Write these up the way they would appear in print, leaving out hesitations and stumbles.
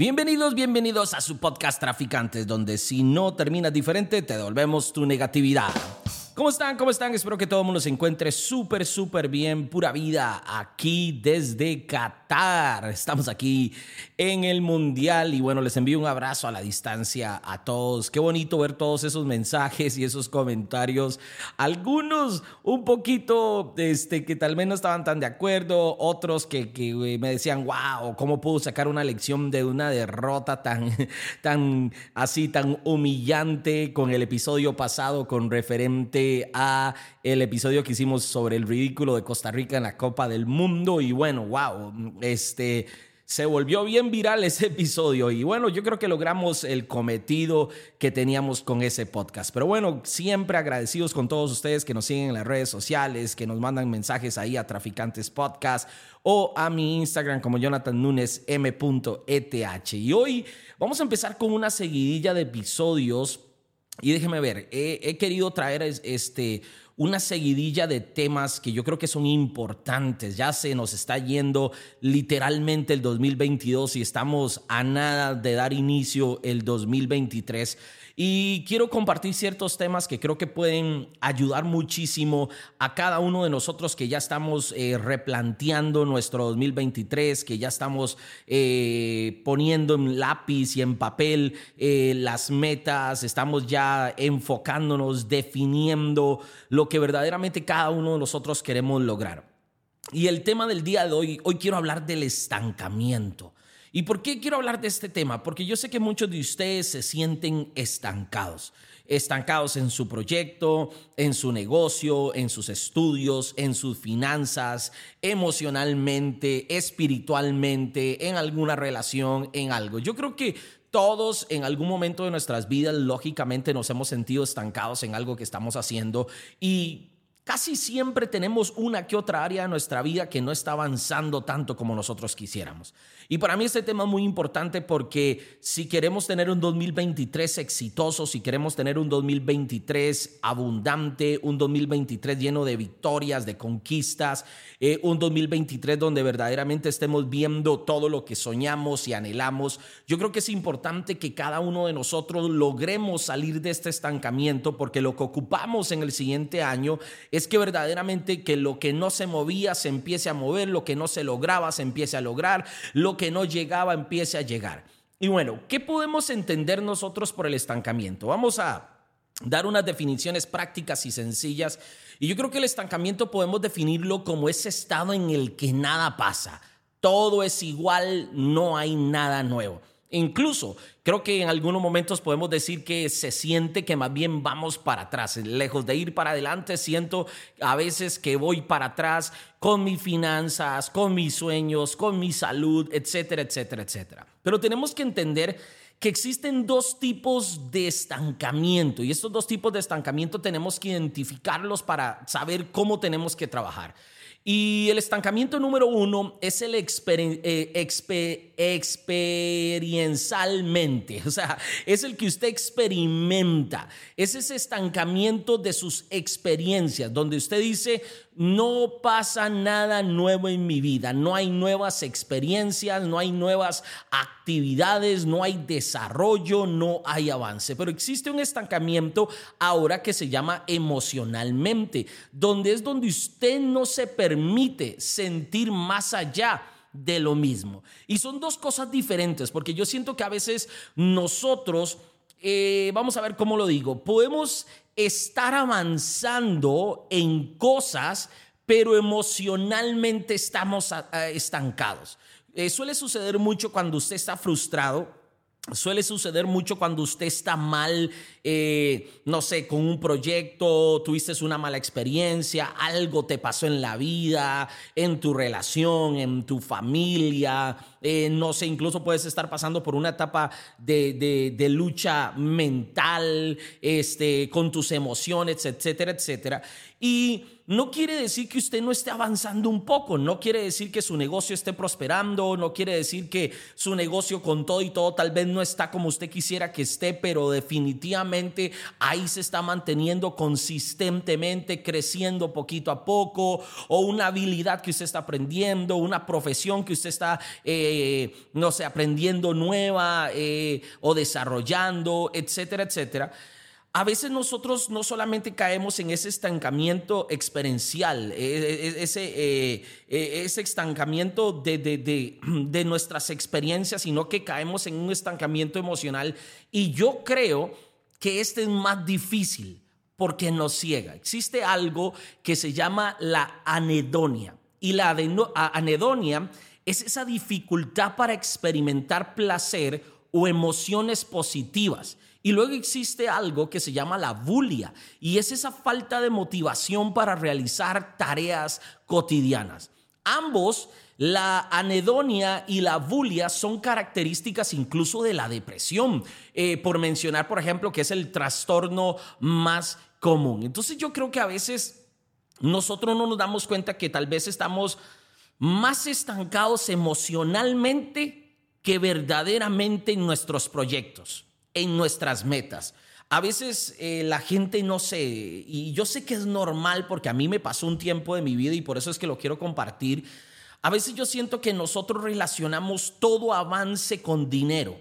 Bienvenidos, bienvenidos a su podcast Traficantes, donde si no terminas diferente, te devolvemos tu negatividad. ¿Cómo están? ¿Cómo están? Espero que todo el mundo se encuentre súper bien, pura vida, aquí desde Qatar. Estamos aquí en el Mundial y bueno, les envío un abrazo a la distancia a todos. Qué bonito ver todos esos mensajes y esos comentarios. Algunos un poquito que tal vez no estaban tan de acuerdo, otros que me decían, wow, ¿cómo puedo sacar una lección de una derrota tan humillante con el episodio pasado con referente a el episodio que hicimos sobre el ridículo de Costa Rica en la Copa del Mundo? Y bueno, wow, se volvió bien viral ese episodio y bueno, yo creo que logramos el cometido que teníamos con ese podcast. Pero bueno, siempre agradecidos con todos ustedes que nos siguen en las redes sociales, que nos mandan mensajes ahí a Traficantes Podcast o a mi Instagram como Jonathannunezm.eth. Y hoy vamos a empezar con una seguidilla de episodios. Y déjeme ver, he querido traer una seguidilla de temas que yo creo que son importantes. Ya se nos está yendo literalmente el 2022 y estamos a nada de dar inicio el 2023. Y quiero compartir ciertos temas que creo que pueden ayudar muchísimo a cada uno de nosotros que ya estamos replanteando nuestro 2023, que ya estamos poniendo en lápiz y en papel las metas, estamos ya enfocándonos, definiendo lo que verdaderamente cada uno de nosotros queremos lograr. Y el tema del día de hoy quiero hablar del estancamiento. ¿Y por qué quiero hablar de este tema? Porque yo sé que muchos de ustedes se sienten estancados en su proyecto, en su negocio, en sus estudios, en sus finanzas, emocionalmente, espiritualmente, en alguna relación, en algo. Yo creo que todos en algún momento de nuestras vidas, lógicamente, nos hemos sentido estancados en algo que estamos haciendo y casi siempre tenemos una que otra área de nuestra vida que no está avanzando tanto como nosotros quisiéramos. Y para mí este tema es muy importante porque si queremos tener un 2023 exitoso, si queremos tener un 2023 abundante, un 2023 lleno de victorias, de conquistas, un 2023 donde verdaderamente estemos viendo todo lo que soñamos y anhelamos, yo creo que es importante que cada uno de nosotros logremos salir de este estancamiento, porque lo que ocupamos en el siguiente año es que verdaderamente que lo que no se movía se empiece a mover, lo que no se lograba se empiece a lograr, lo que no llegaba empiece a llegar. Y bueno, ¿qué podemos entender nosotros por el estancamiento? Vamos a dar unas definiciones prácticas y sencillas. Y yo creo que el estancamiento podemos definirlo como ese estado en el que nada pasa. Todo es igual, no hay nada nuevo. Incluso creo que en algunos momentos podemos decir que se siente que más bien vamos para atrás. Lejos de ir para adelante, siento a veces que voy para atrás con mis finanzas, con mis sueños, con mi salud, etcétera. Pero tenemos que entender que existen dos tipos de estancamiento y estos dos tipos de estancamiento tenemos que identificarlos para saber cómo tenemos que trabajar. Y el estancamiento número uno es el experiencialmente, o sea, es el que usted experimenta, es ese estancamiento de sus experiencias, donde usted dice, no pasa nada nuevo en mi vida, no hay nuevas experiencias, no hay nuevas actividades, no hay desarrollo, no hay avance. Pero existe un estancamiento ahora que se llama emocionalmente, donde es donde usted no se permite sentir más allá de lo mismo. Y son dos cosas diferentes, porque yo siento que a veces nosotros, vamos a ver cómo lo digo, podemos estar avanzando en cosas, pero emocionalmente estamos estancados. Suele suceder mucho cuando usted está frustrado. Suele suceder mucho cuando usted está mal, no sé, con un proyecto, tuviste una mala experiencia, algo te pasó en la vida, en tu relación, en tu familia, no sé, incluso puedes estar pasando por una etapa de lucha mental, con tus emociones, etcétera. Y no quiere decir que usted no esté avanzando un poco, no quiere decir que su negocio esté prosperando, no quiere decir que su negocio con todo y todo tal vez no está como usted quisiera que esté, pero definitivamente ahí se está manteniendo consistentemente, creciendo poquito a poco, o una habilidad que usted está aprendiendo, una profesión que usted está, no sé, aprendiendo nueva o desarrollando, etcétera, etcétera. A veces nosotros no solamente caemos en ese estancamiento experiencial, ese estancamiento de nuestras experiencias, sino que caemos en un estancamiento emocional, y yo creo que este es más difícil porque nos ciega. Existe algo que se llama la anhedonia, y la anhedonia es esa dificultad para experimentar placer o emociones positivas. Y luego existe algo que se llama la abulia, y es esa falta de motivación para realizar tareas cotidianas. Ambos, la anhedonia y la abulia, son características incluso de la depresión, por mencionar, por ejemplo, que es el trastorno más común. Entonces yo creo que a veces nosotros no nos damos cuenta que tal vez estamos más estancados emocionalmente que verdaderamente en nuestros proyectos, en nuestras metas. A veces la gente no sé, y yo sé que es normal porque a mí me pasó un tiempo de mi vida y por eso es que lo quiero compartir. A veces yo siento que nosotros relacionamos todo avance con dinero.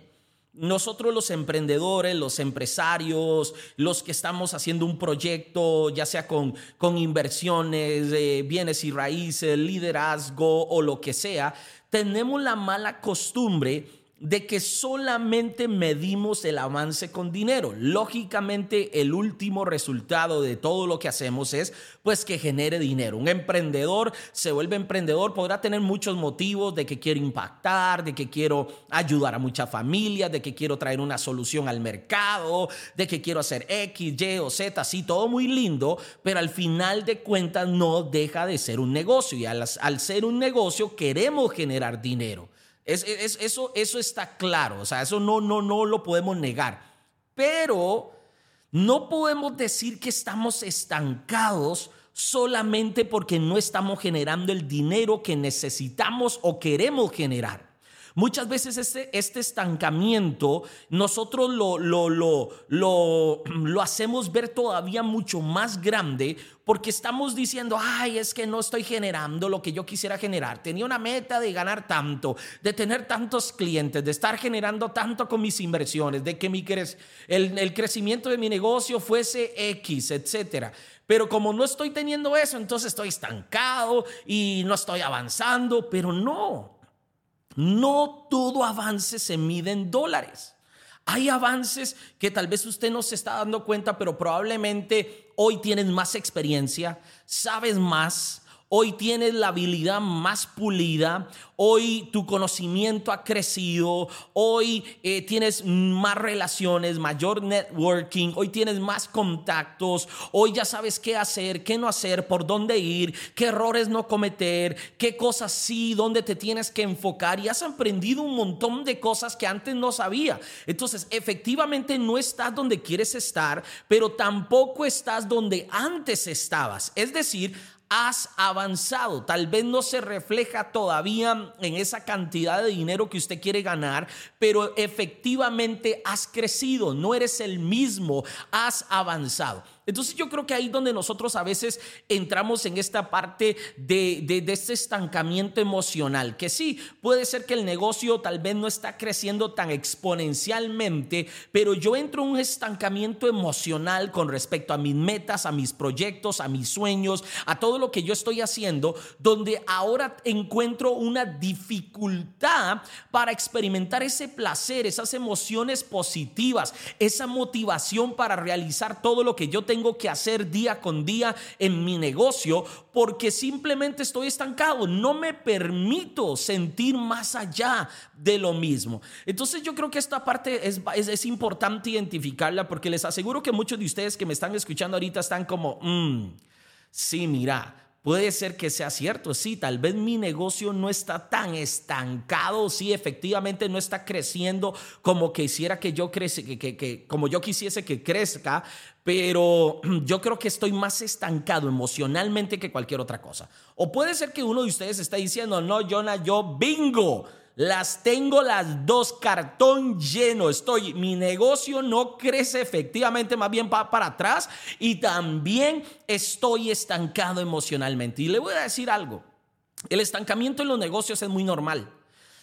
Nosotros los emprendedores, los empresarios, los que estamos haciendo un proyecto, ya sea con inversiones, bienes y raíces, liderazgo o lo que sea, tenemos la mala costumbre de que solamente medimos el avance con dinero. Lógicamente, el último resultado de todo lo que hacemos es pues que genere dinero. Un emprendedor se vuelve emprendedor, podrá tener muchos motivos de que quiero impactar, de que quiero ayudar a muchas familias, de que quiero traer una solución al mercado, de que quiero hacer X, Y o Z, así, todo muy lindo, pero al final de cuentas no deja de ser un negocio, y al ser un negocio queremos generar dinero. Eso está claro, o sea, eso no lo podemos negar, pero no podemos decir que estamos estancados solamente porque no estamos generando el dinero que necesitamos o queremos generar. Muchas veces este estancamiento nosotros lo hacemos ver todavía mucho más grande porque estamos diciendo, ay, es que no estoy generando lo que yo quisiera generar. Tenía una meta de ganar tanto, de tener tantos clientes, de estar generando tanto con mis inversiones, de que el crecimiento de mi negocio fuese X, etcétera. Pero como no estoy teniendo eso, entonces estoy estancado y no estoy avanzando, pero no todo avance se mide en dólares. Hay avances que tal vez usted no se está dando cuenta, pero probablemente hoy tienes más experiencia, sabes más, hoy tienes la habilidad más pulida, hoy tu conocimiento ha crecido, hoy tienes más relaciones, mayor networking, hoy tienes más contactos, hoy ya sabes qué hacer, qué no hacer, por dónde ir, qué errores no cometer, qué cosas sí, dónde te tienes que enfocar, y has aprendido un montón de cosas que antes no sabía. Entonces, efectivamente no estás donde quieres estar, pero tampoco estás donde antes estabas. Es decir, has avanzado, tal vez no se refleja todavía en esa cantidad de dinero que usted quiere ganar, pero efectivamente has crecido, no eres el mismo, has avanzado. Entonces yo creo que ahí es donde nosotros a veces entramos en esta parte de este estancamiento emocional, que sí, puede ser que el negocio tal vez no está creciendo tan exponencialmente, pero yo entro en un estancamiento emocional con respecto a mis metas, a mis proyectos, a mis sueños, a todo lo que yo estoy haciendo, donde ahora encuentro una dificultad para experimentar ese placer, esas emociones positivas, esa motivación para realizar todo lo que yo tengo que hacer día con día en mi negocio, porque simplemente estoy estancado, no me permito sentir más allá de lo mismo. Entonces yo creo que esta parte es importante identificarla, porque les aseguro que muchos de ustedes que me están escuchando ahorita están como, sí, mira, puede ser que sea cierto. Sí, tal vez mi negocio no está tan estancado. Sí, efectivamente no está creciendo como quisiera que yo crezca, como yo quisiese que crezca. Pero yo creo que estoy más estancado emocionalmente que cualquier otra cosa. O puede ser que uno de ustedes está diciendo, no, Jonah, yo bingo. Las tengo las dos, cartón lleno. Mi negocio no crece efectivamente, más bien va para atrás y también estoy estancado emocionalmente. Y le voy a decir algo, el estancamiento en los negocios es muy normal.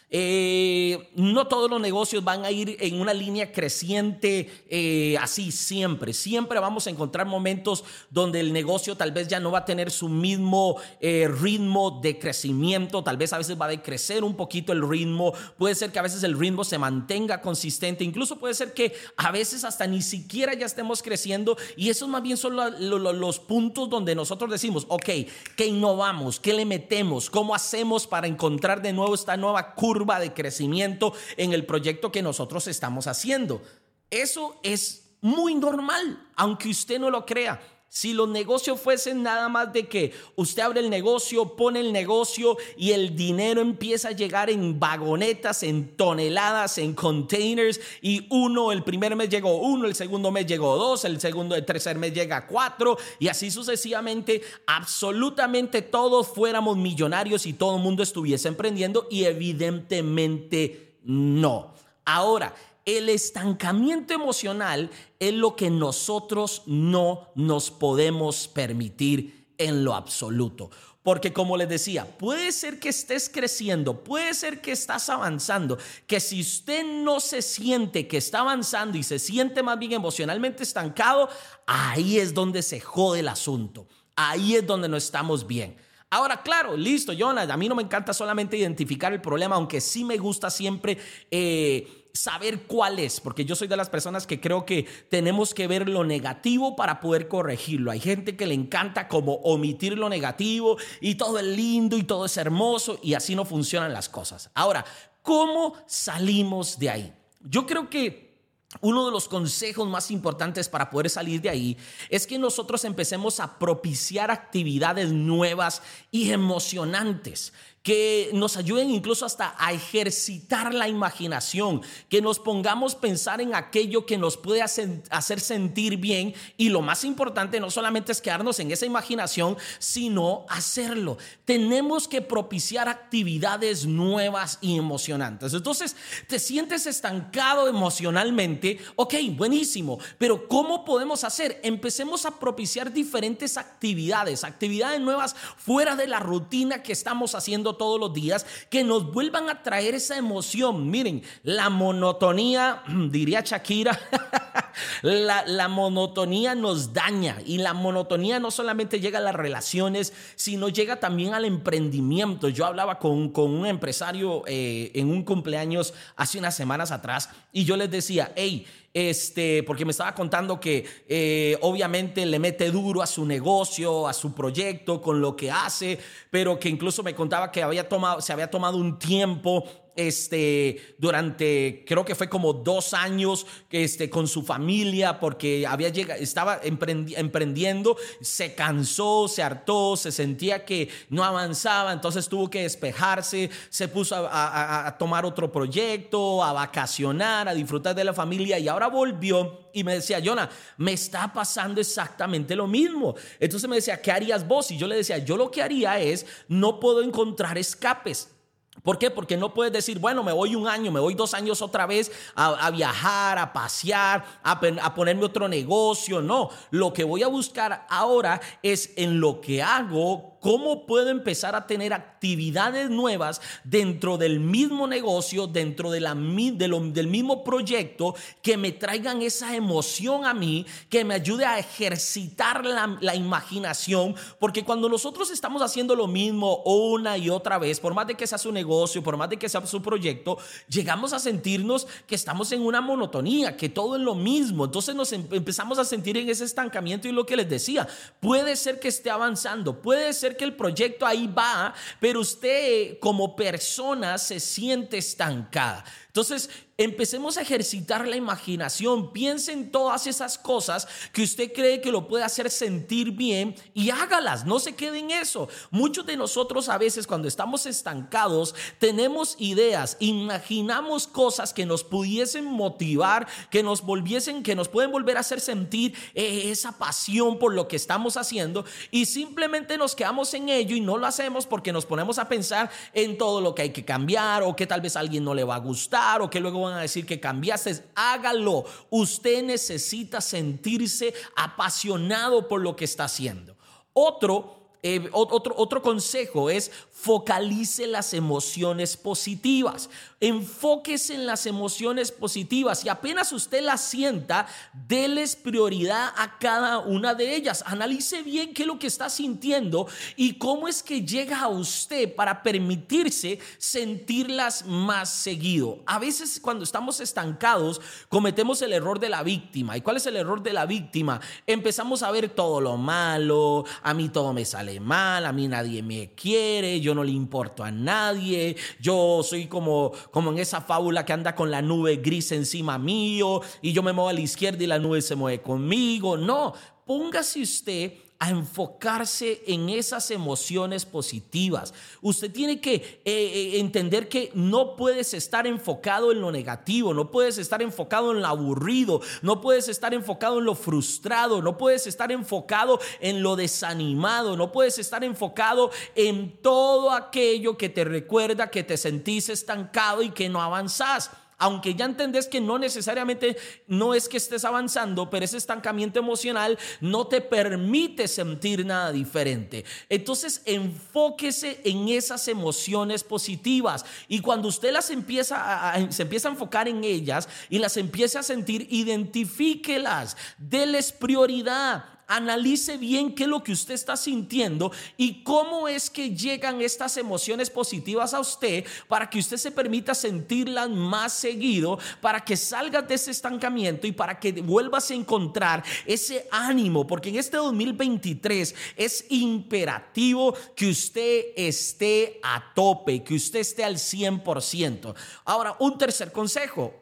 No todos los negocios van a ir en una línea creciente así siempre. Siempre vamos a encontrar momentos donde el negocio tal vez ya no va a tener su mismo ritmo de crecimiento. Tal vez a veces va a decrecer un poquito el ritmo. Puede ser que a veces el ritmo se mantenga consistente. Incluso puede ser que a veces hasta ni siquiera ya estemos creciendo. Y esos más bien son los puntos donde nosotros decimos, ok, ¿qué innovamos? ¿Qué le metemos? ¿Cómo hacemos para encontrar de nuevo esta nueva curva de crecimiento en el proyecto que nosotros estamos haciendo? Eso es muy normal, aunque usted no lo crea. Si los negocios fuesen nada más de que usted abre el negocio, pone el negocio y el dinero empieza a llegar en vagonetas, en toneladas, en containers, y el primer mes llegó 1, el segundo mes llegó 2, el tercer mes llega 4 y así sucesivamente, absolutamente todos fuéramos millonarios y todo el mundo estuviese emprendiendo, y evidentemente no. Ahora, el estancamiento emocional es lo que nosotros no nos podemos permitir en lo absoluto. Porque como les decía, puede ser que estés creciendo, puede ser que estás avanzando, que si usted no se siente que está avanzando y se siente más bien emocionalmente estancado, ahí es donde se jode el asunto. Ahí es donde no estamos bien. Ahora, claro, listo, Jonas, a mí no me encanta solamente identificar el problema, aunque sí me gusta siempre saber cuál es, porque yo soy de las personas que creo que tenemos que ver lo negativo para poder corregirlo. Hay gente que le encanta como omitir lo negativo y todo es lindo y todo es hermoso, y así no funcionan las cosas. Ahora, ¿cómo salimos de ahí? Yo creo que uno de los consejos más importantes para poder salir de ahí es que nosotros empecemos a propiciar actividades nuevas y emocionantes que nos ayuden incluso hasta a ejercitar la imaginación, que nos pongamos a pensar en aquello que nos puede hacer sentir bien, y lo más importante no solamente es quedarnos en esa imaginación, sino hacerlo. Tenemos que propiciar actividades nuevas y emocionantes. Entonces, te sientes estancado emocionalmente, ok, buenísimo, pero ¿cómo podemos hacer? Empecemos a propiciar diferentes actividades nuevas fuera de la rutina que estamos haciendo todos los días, que nos vuelvan a traer esa emoción. Miren, la monotonía, diría Shakira, la monotonía nos daña, y la monotonía no solamente llega a las relaciones, sino llega también al emprendimiento. Yo hablaba con un empresario en un cumpleaños hace unas semanas atrás, y yo les decía, hey, porque me estaba contando que obviamente le mete duro a su negocio, a su proyecto, con lo que hace, pero que incluso me contaba que se había tomado un tiempo durante, creo que fue como 2 años, con su familia, porque estaba emprendiendo, se cansó, se hartó, se sentía que no avanzaba, entonces tuvo que despejarse, se puso a tomar otro proyecto, a vacacionar, a disfrutar de la familia, y ahora volvió. Y me decía, Jonah, me está pasando exactamente lo mismo. Entonces me decía, ¿qué harías vos? Y yo le decía, yo lo que haría es, no puedo encontrar escapes. ¿Por qué? Porque no puedes decir, bueno, me voy 1 año, me voy 2 años otra vez a viajar, a pasear, a ponerme otro negocio. No, lo que voy a buscar ahora es en lo que hago, cómo puedo empezar a tener actividades nuevas dentro del mismo negocio, dentro del mismo proyecto, que me traigan esa emoción a mí, que me ayude a ejercitar la imaginación, porque cuando nosotros estamos haciendo lo mismo una y otra vez, por más de que sea su negocio, por más de que sea su proyecto, llegamos a sentirnos que estamos en una monotonía, que todo es lo mismo. Entonces nos empezamos a sentir en ese estancamiento, y lo que les decía, puede ser que esté avanzando, puede ser que el proyecto ahí va, pero usted como persona se siente estancada. Entonces, Empecemos a ejercitar la imaginación. Piense en todas esas cosas que usted cree que lo puede hacer sentir bien y hágalas. No se quede en eso. Muchos de nosotros a veces cuando estamos estancados tenemos ideas, imaginamos cosas que nos pudiesen motivar, que nos pueden volver a hacer sentir esa pasión por lo que estamos haciendo, y simplemente nos quedamos en ello y no lo hacemos porque nos ponemos a pensar en todo lo que hay que cambiar, o que tal vez a alguien no le va a gustar, o que luego van a decir que cambiaste. Hágalo. Usted necesita sentirse apasionado por lo que está haciendo. Otro consejo es focalice las emociones positivas. Enfóquese en las emociones positivas y apenas usted las sienta, déles prioridad a cada una de ellas. Analice bien qué es lo que está sintiendo y cómo es que llega a usted para permitirse sentirlas más seguido. A veces cuando estamos estancados cometemos el error de la víctima. ¿Y cuál es el error de la víctima? Empezamos a ver todo lo malo. A mí todo me sale mal, a mí nadie me quiere, yo no le importo a nadie, yo soy como en esa fábula que anda con la nube gris encima mío y yo me muevo a la izquierda y la nube se mueve conmigo. No, póngase usted a enfocarse en esas emociones positivas. Usted tiene que entender que no puedes estar enfocado en lo negativo, no puedes estar enfocado en lo aburrido, no puedes estar enfocado en lo frustrado, no puedes estar enfocado en lo desanimado, no puedes estar enfocado en todo aquello que te recuerda que te sentís estancado y que no avanzás. Aunque ya entendés que no necesariamente no es que estés avanzando, pero ese estancamiento emocional no te permite sentir nada diferente. Entonces, enfóquese en esas emociones positivas y cuando usted las se empieza a enfocar en ellas y las empieza a sentir, identifíquelas, déles prioridad. Analice bien qué es lo que usted está sintiendo y cómo es que llegan estas emociones positivas a usted para que usted se permita sentirlas más seguido, para que salgas de ese estancamiento y para que vuelvas a encontrar ese ánimo, porque en este 2023 es imperativo que usted esté a tope, que usted esté al 100%. Ahora, un tercer consejo,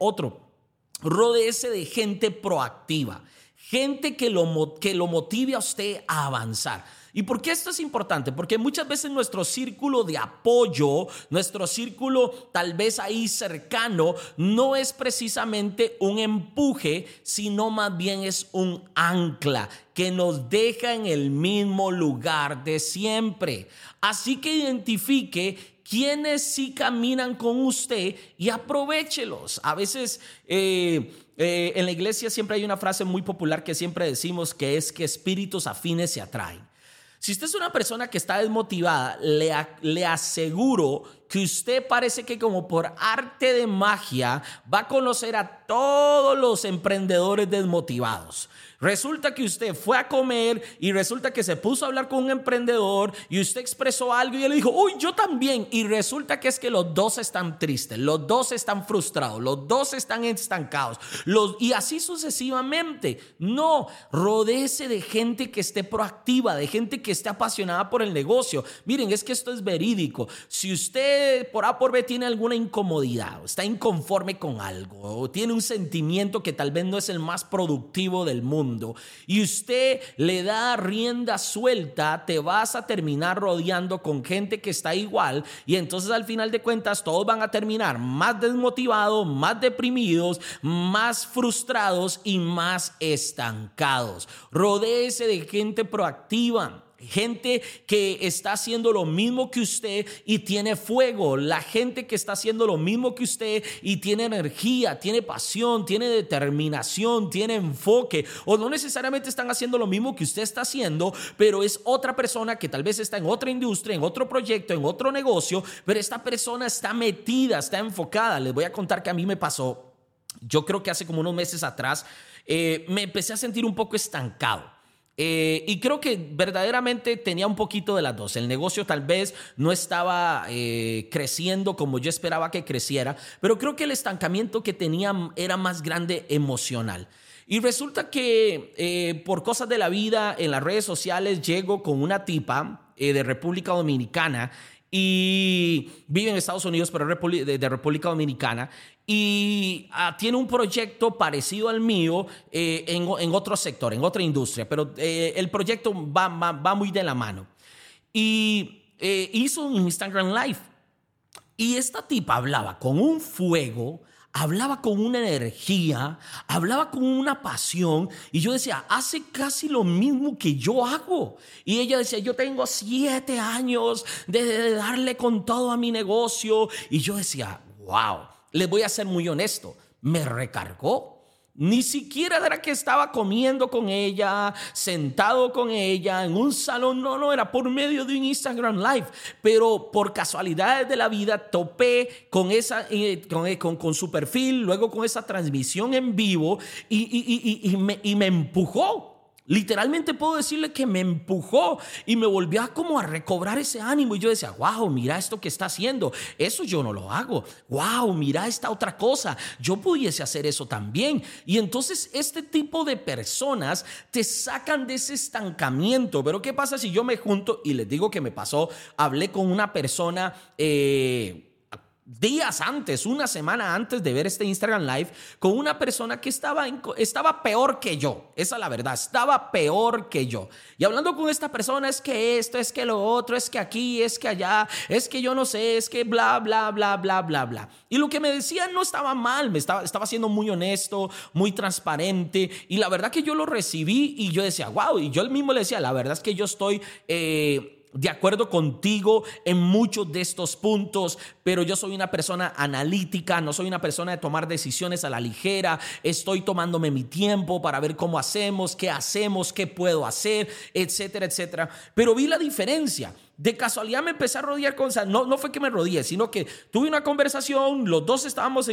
rodéese de gente proactiva. Gente que lo motive a usted a avanzar. ¿Y por qué esto es importante? Porque muchas veces nuestro círculo de apoyo, nuestro círculo tal vez ahí cercano, no es precisamente un empuje, sino más bien es un ancla que nos deja en el mismo lugar de siempre. Así que identifique quienes sí caminan con usted y aprovéchelos. A veces en la iglesia siempre hay una frase muy popular que siempre decimos, que es que espíritus afines se atraen. Si usted es una persona que está desmotivada, le aseguro que usted parece que como por arte de magia va a conocer a todos los emprendedores desmotivados. Resulta que usted fue a comer y resulta que se puso a hablar con un emprendedor y usted expresó algo y él dijo, uy, yo también. Y resulta que es que los dos están tristes, los dos están frustrados, los dos están estancados y así sucesivamente. No, rodéese de gente que esté proactiva, de gente que esté apasionada por el negocio. Miren, es que esto es verídico. Si usted por A por B tiene alguna incomodidad, está inconforme con algo o tiene un sentimiento que tal vez no es el más productivo del mundo, y usted le da rienda suelta, te vas a terminar rodeando con gente que está igual y entonces al final de cuentas todos van a terminar más desmotivados, más deprimidos, más frustrados y más estancados. Rodéese de gente proactiva. Gente que está haciendo lo mismo que usted y tiene fuego. La gente que está haciendo lo mismo que usted y tiene energía, tiene pasión, tiene determinación, tiene enfoque. O no necesariamente están haciendo lo mismo que usted está haciendo, pero es otra persona que tal vez está en otra industria, en otro proyecto, en otro negocio, pero esta persona está metida, está enfocada. Les voy a contar que a mí me pasó. Yo creo que hace como unos meses atrás me empecé a sentir un poco estancado. Y creo que verdaderamente tenía un poquito de las dos. El negocio tal vez no estaba creciendo como yo esperaba que creciera, pero creo que el estancamiento que tenía era más grande emocional. Y resulta que por cosas de la vida en las redes sociales llego con una tipa de República Dominicana. y vive en Estados Unidos, pero de República Dominicana, y tiene un proyecto parecido al mío en otro sector, en otra industria, pero el proyecto va muy de la mano. Y hizo un Instagram Live, y esta tipa hablaba con un fuego, hablaba con una energía, hablaba con una pasión, y yo decía, hace casi lo mismo que yo hago. Y ella decía, yo tengo 7 años de darle con todo a mi negocio. Y yo decía, wow, les voy a ser muy honesto, me recargó. Ni siquiera era que estaba comiendo con ella, sentado con ella en un salón. No, era por medio de un Instagram Live. Pero por casualidades de la vida topé con su perfil, luego con esa transmisión en vivo y me empujó. Literalmente puedo decirle que me empujó y me volvió como a recobrar ese ánimo. Y yo decía, wow, mira esto que está haciendo. Eso yo no lo hago. Wow, mira esta otra cosa. Yo pudiese hacer eso también. Y entonces este tipo de personas te sacan de ese estancamiento. Pero ¿qué pasa si yo me junto y les digo que me pasó? Hablé con una persona días antes, una semana antes de ver este Instagram Live, con una persona que estaba peor que yo. Esa es la verdad, estaba peor que yo. Y hablando con esta persona, es que esto, es que lo otro, es que aquí, es que allá, es que yo no sé, es que bla, bla, bla, bla, bla, bla. Y lo que me decía no estaba mal, estaba siendo muy honesto, muy transparente. Y la verdad que yo lo recibí y yo decía, wow. Y yo mismo le decía, la verdad es que yo estoy de acuerdo contigo en muchos de estos puntos, pero yo soy una persona analítica, no soy una persona de tomar decisiones a la ligera. Estoy tomándome mi tiempo para ver cómo hacemos, qué puedo hacer, etcétera, etcétera. Pero vi la diferencia. De casualidad me empecé a rodear con, o sea, no fue que me rodeé, sino que tuve una conversación, los dos estábamos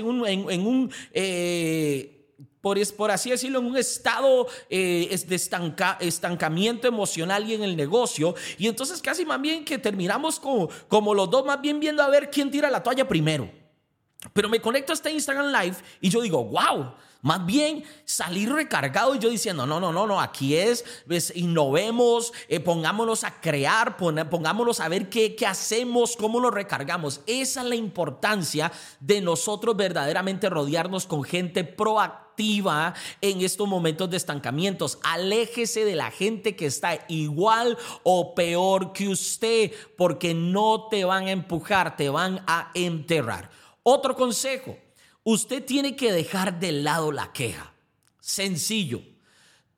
por así decirlo, en un estado de estancamiento emocional y en el negocio. Y entonces casi más bien que terminamos como los dos más bien viendo a ver quién tira la toalla primero. Pero me conecto a este Instagram Live y yo digo, wow, más bien salí recargado y yo diciendo, no, aquí es innovemos, pongámonos a crear, pongámonos a ver qué hacemos, cómo lo recargamos. Esa es la importancia de nosotros verdaderamente rodearnos con gente proactiva en estos momentos de estancamientos. Aléjese de la gente que está igual o peor que usted, porque no te van a empujar, te van a enterrar. Otro consejo, usted tiene que dejar de lado la queja. Sencillo,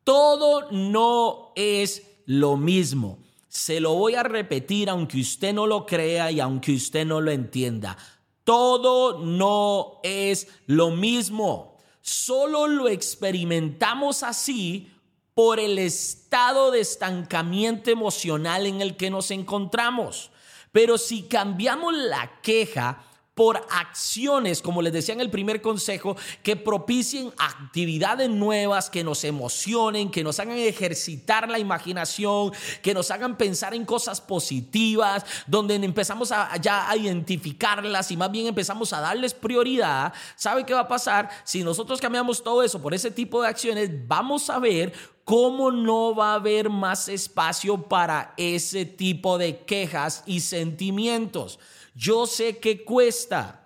todo no es lo mismo. Se lo voy a repetir aunque usted no lo crea y aunque usted no lo entienda. Todo no es lo mismo. Solo lo experimentamos así por el estado de estancamiento emocional en el que nos encontramos. Pero si cambiamos la queja por acciones, como les decía en el primer consejo, que propicien actividades nuevas, que nos emocionen, que nos hagan ejercitar la imaginación, que nos hagan pensar en cosas positivas, donde empezamos ya a identificarlas y más bien empezamos a darles prioridad. ¿Sabe qué va a pasar? Si nosotros cambiamos todo eso por ese tipo de acciones, vamos a ver cómo no va a haber más espacio para ese tipo de quejas y sentimientos. Yo sé que cuesta.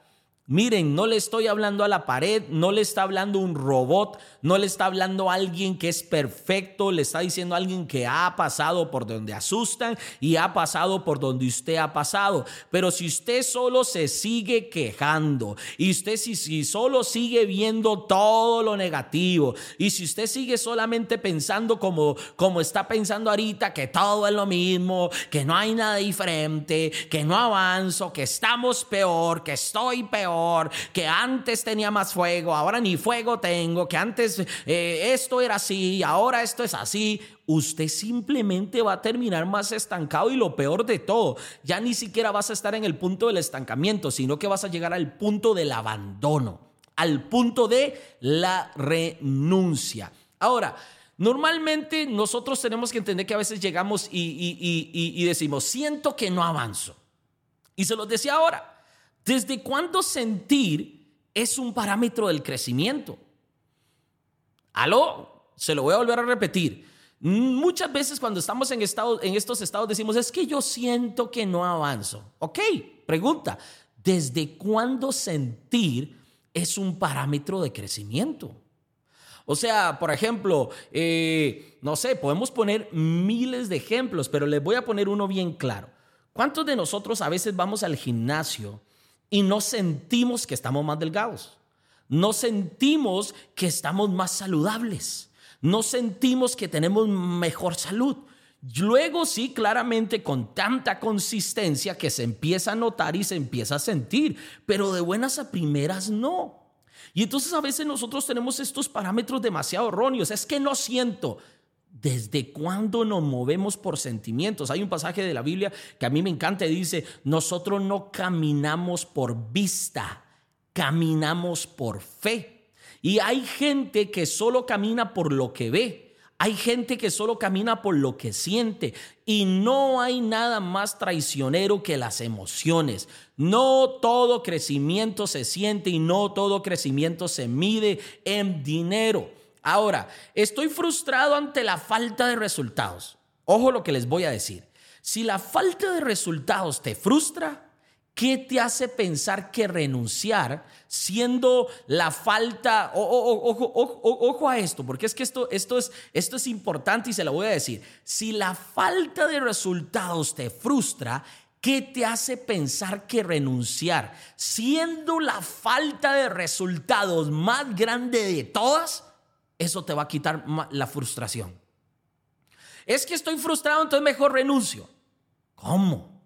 Miren, no le estoy hablando a la pared, no le está hablando un robot, no le está hablando a alguien que es perfecto, le está diciendo a alguien que ha pasado por donde asustan y ha pasado por donde usted ha pasado. Pero si usted solo se sigue quejando y usted si solo sigue viendo todo lo negativo y si usted sigue solamente pensando como está pensando ahorita, que todo es lo mismo, que no hay nada diferente, que no avanzo, que estamos peor, que estoy peor, que antes tenía más fuego, ahora ni fuego tengo, que antes esto era así, ahora esto es así. Usted simplemente va a terminar más estancado y lo peor de todo, ya ni siquiera vas a estar en el punto del estancamiento, sino que vas a llegar al punto del abandono, al punto de la renuncia. Ahora, normalmente nosotros tenemos que entender que a veces llegamos y decimos, siento que no avanzo. Y se los decía ahora, ¿desde cuándo sentir es un parámetro del crecimiento? ¿Aló? Se lo voy a volver a repetir. Muchas veces cuando estamos en estos estados decimos, es que yo siento que no avanzo. Ok, pregunta, ¿desde cuándo sentir es un parámetro de crecimiento? O sea, por ejemplo, no sé, podemos poner miles de ejemplos, pero les voy a poner uno bien claro. ¿Cuántos de nosotros a veces vamos al gimnasio y no sentimos que estamos más delgados? No sentimos que estamos más saludables. No sentimos que tenemos mejor salud. Luego sí, claramente, con tanta consistencia que se empieza a notar y se empieza a sentir, pero de buenas a primeras no. Y entonces a veces nosotros tenemos estos parámetros demasiado erróneos. Es que no siento. ¿Desde cuándo nos movemos por sentimientos? Hay un pasaje de la Biblia que a mí me encanta y dice, nosotros no caminamos por vista, caminamos por fe. Y hay gente que solo camina por lo que ve. Hay gente que solo camina por lo que siente. Y no hay nada más traicionero que las emociones. No todo crecimiento se siente y no todo crecimiento se mide en dinero. Ahora, estoy frustrado ante la falta de resultados. Ojo lo que les voy a decir. Si la falta de resultados te frustra, ¿qué te hace pensar que renunciar siendo la falta? Ojo a esto, porque es que esto es importante y se lo voy a decir. Si la falta de resultados te frustra, ¿qué te hace pensar que renunciar siendo la falta de resultados más grande de todas? Eso te va a quitar la frustración. Es que estoy frustrado, entonces mejor renuncio. ¿Cómo?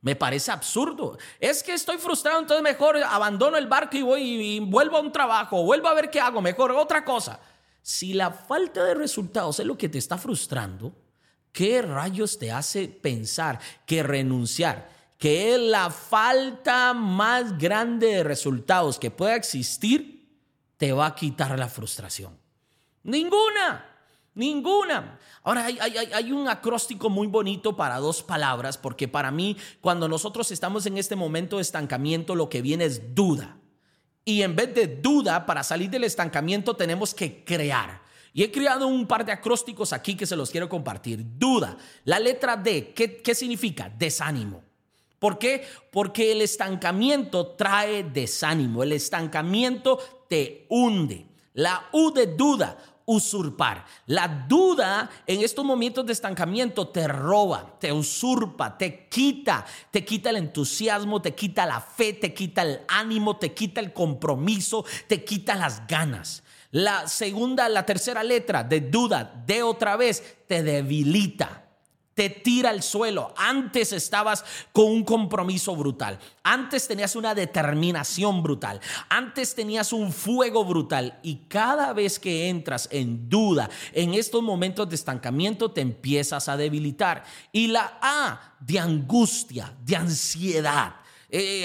Me parece absurdo. Es que estoy frustrado, entonces mejor abandono el barco y voy y vuelvo a un trabajo, vuelvo a ver qué hago, mejor otra cosa. Si la falta de resultados es lo que te está frustrando, ¿qué rayos te hace pensar que renunciar, que es la falta más grande de resultados que pueda existir, te va a quitar la frustración? Ninguna. Ninguna. Ahora hay un acróstico muy bonito para dos palabras, porque para mí cuando nosotros estamos en este momento de estancamiento lo que viene es duda, y en vez de duda, para salir del estancamiento tenemos que crear, y he creado un par de acrósticos aquí que se los quiero compartir. Duda, la letra D, ¿qué significa? Desánimo. ¿Por qué? Porque el estancamiento trae desánimo, el estancamiento te hunde. La U de duda, usurpar. La duda en estos momentos de estancamiento te roba, te usurpa, te quita el entusiasmo, te quita la fe, te quita el ánimo, te quita el compromiso, te quita las ganas. La tercera letra de duda, de otra vez, te debilita. Te tira al suelo. Antes estabas con un compromiso brutal. Antes tenías una determinación brutal. Antes tenías un fuego brutal. Y cada vez que entras en duda, en estos momentos de estancamiento, te empiezas a debilitar. Y la A de angustia, de ansiedad.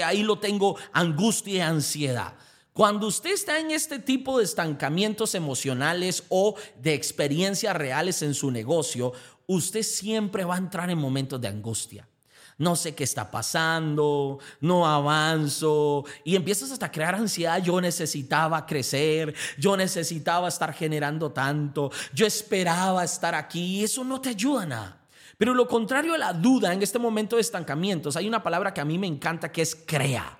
Ahí lo tengo, angustia y ansiedad. Cuando usted está en este tipo de estancamientos emocionales o de experiencias reales en su negocio, usted siempre va a entrar en momentos de angustia. No sé qué está pasando, no avanzo, y empiezas hasta a crear ansiedad. Yo necesitaba crecer, yo necesitaba estar generando tanto, yo esperaba estar aquí. Eso no te ayuda a nada. Pero lo contrario a la duda en este momento de estancamientos, hay una palabra que a mí me encanta que es crea.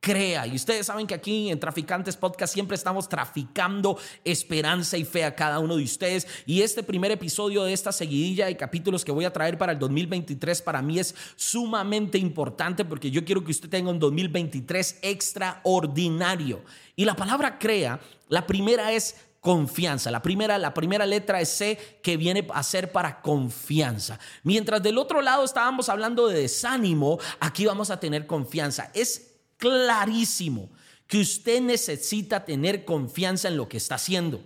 Crea. Y ustedes saben que aquí en Traficantes Podcast siempre estamos traficando esperanza y fe a cada uno de ustedes, y este primer episodio de esta seguidilla de capítulos que voy a traer para el 2023 para mí es sumamente importante, porque yo quiero que usted tenga un 2023 extraordinario. Y la palabra crea, la primera es confianza. La primera letra es C, que viene a ser para confianza. Mientras del otro lado estábamos hablando de desánimo, aquí vamos a tener confianza. Es clarísimo que usted necesita tener confianza en lo que está haciendo.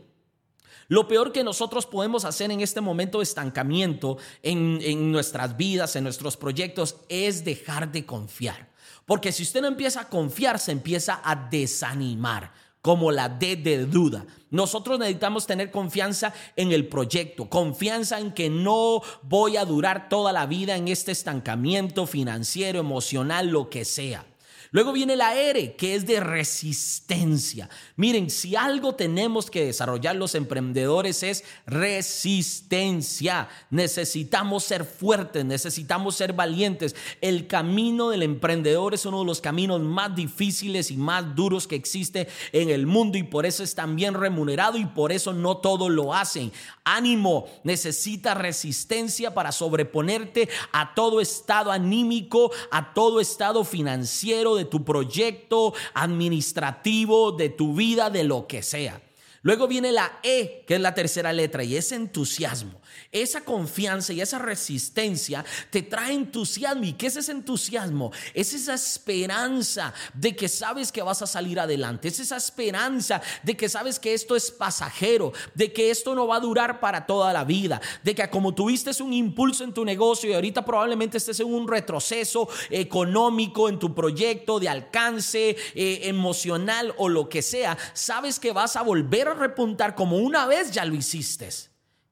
Lo peor que nosotros podemos hacer en este momento de estancamiento en nuestras vidas, en nuestros proyectos, es dejar de confiar. Porque si usted no empieza a confiar, se empieza a desanimar, como la D de duda. Nosotros necesitamos tener confianza en el proyecto, confianza en que no voy a durar toda la vida en este estancamiento financiero, emocional, lo que sea. Luego viene la R, que es de resistencia. Miren, si algo tenemos que desarrollar los emprendedores es resistencia. Necesitamos ser fuertes, necesitamos ser valientes. El camino del emprendedor es uno de los caminos más difíciles y más duros que existe en el mundo, y por eso es tan bien remunerado y por eso no todos lo hacen. Ánimo, necesitas resistencia para sobreponerte a todo estado anímico, a todo estado financiero de tu proyecto, administrativo, de tu vida, de lo que sea. Luego viene la E, que es la tercera letra, y es entusiasmo. Esa confianza y esa resistencia te trae entusiasmo. ¿Y qué es ese entusiasmo? Es esa esperanza de que sabes que vas a salir adelante. Es esa esperanza de que sabes que esto es pasajero, de que esto no va a durar para toda la vida, de que como tuviste un impulso en tu negocio y ahorita probablemente estés en un retroceso económico en tu proyecto, de alcance emocional o lo que sea, sabes que vas a volver a repuntar como una vez ya lo hiciste.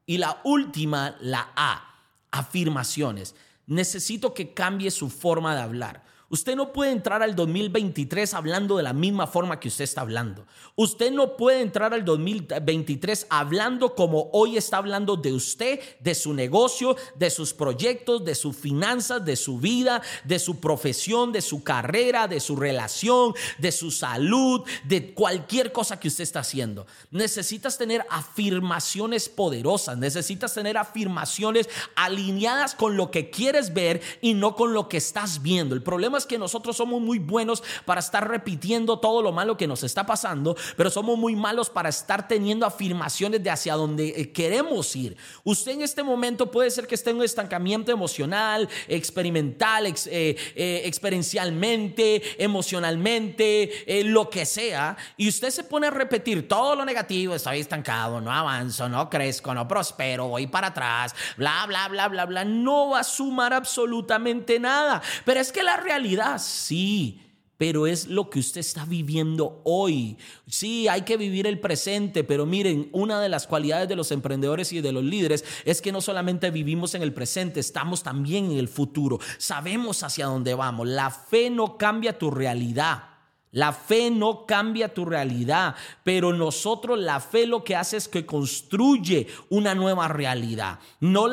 Y la última, la A, afirmaciones. Necesito que cambie su forma de hablar. Usted no puede entrar al 2023 hablando de la misma forma que usted está hablando. Usted no puede entrar al 2023 hablando como hoy está hablando de usted, de su negocio, de sus proyectos, de sus finanzas, de su vida, de su profesión, de su carrera, de su relación, de su salud, de cualquier cosa que usted está haciendo. Necesitas tener afirmaciones poderosas, necesitas tener afirmaciones alineadas con lo que quieres ver y no con lo que estás viendo. El problema es que nosotros somos muy buenos para estar repitiendo todo lo malo que nos está pasando, pero somos muy malos para estar teniendo afirmaciones de hacia donde queremos ir. Usted en este momento puede ser que esté en un estancamiento emocional, experimental, experiencialmente, emocionalmente, lo que sea, y usted se pone a repetir todo lo negativo: estoy estancado, no avanzo, no crezco, no prospero, voy para atrás, bla, bla, bla, bla, bla. No va a sumar absolutamente nada, pero es que la realidad, sí, pero es lo que usted está viviendo hoy. Sí, hay que vivir el presente, pero miren, una de las cualidades de los emprendedores y de los líderes es que no solamente vivimos en el presente, estamos también en el futuro. Sabemos hacia dónde vamos. La fe no cambia tu realidad. La fe no cambia tu realidad, pero nosotros la fe lo que hace es que construye una nueva realidad. No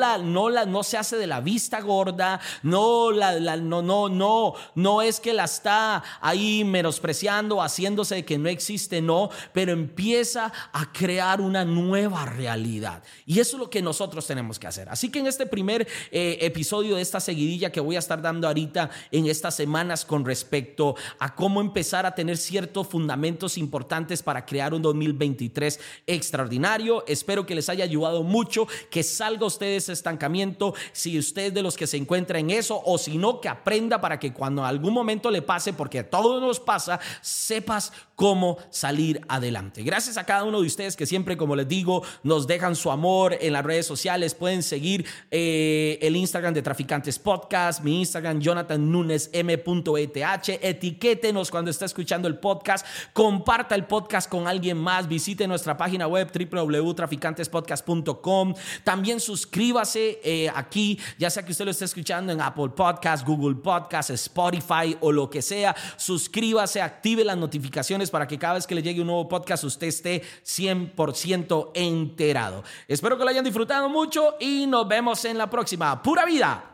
se hace de la vista gorda, no es que la está ahí menospreciando, haciéndose de que no existe, no, pero empieza a crear una nueva realidad. Y eso es lo que nosotros tenemos que hacer. Así que en este primer episodio de esta seguidilla que voy a estar dando ahorita en estas semanas con respecto a cómo empezar a tener ciertos fundamentos importantes para crear un 2023 extraordinario. Espero que les haya ayudado mucho, que salga usted de ese estancamiento, si usted es de los que se encuentra en eso, o si no, que aprenda para que cuando algún momento le pase, porque a todos nos pasa, sepas cómo salir adelante. Gracias a cada uno de ustedes que siempre, como les digo, nos dejan su amor en las redes sociales. Pueden seguir el Instagram de Traficantes Podcast, mi Instagram Jonathannunezm.eth. Etiquétenos cuando está escuchando el podcast, comparta el podcast con alguien más, visite nuestra página web www.traficantespodcast.com. También suscríbase aquí, ya sea que usted lo esté escuchando en Apple Podcast, Google Podcast, Spotify o lo que sea. Suscríbase, active las notificaciones para que cada vez que le llegue un nuevo podcast usted esté 100% enterado. Espero que lo hayan disfrutado mucho y nos vemos en la próxima. ¡Pura vida!